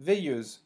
videos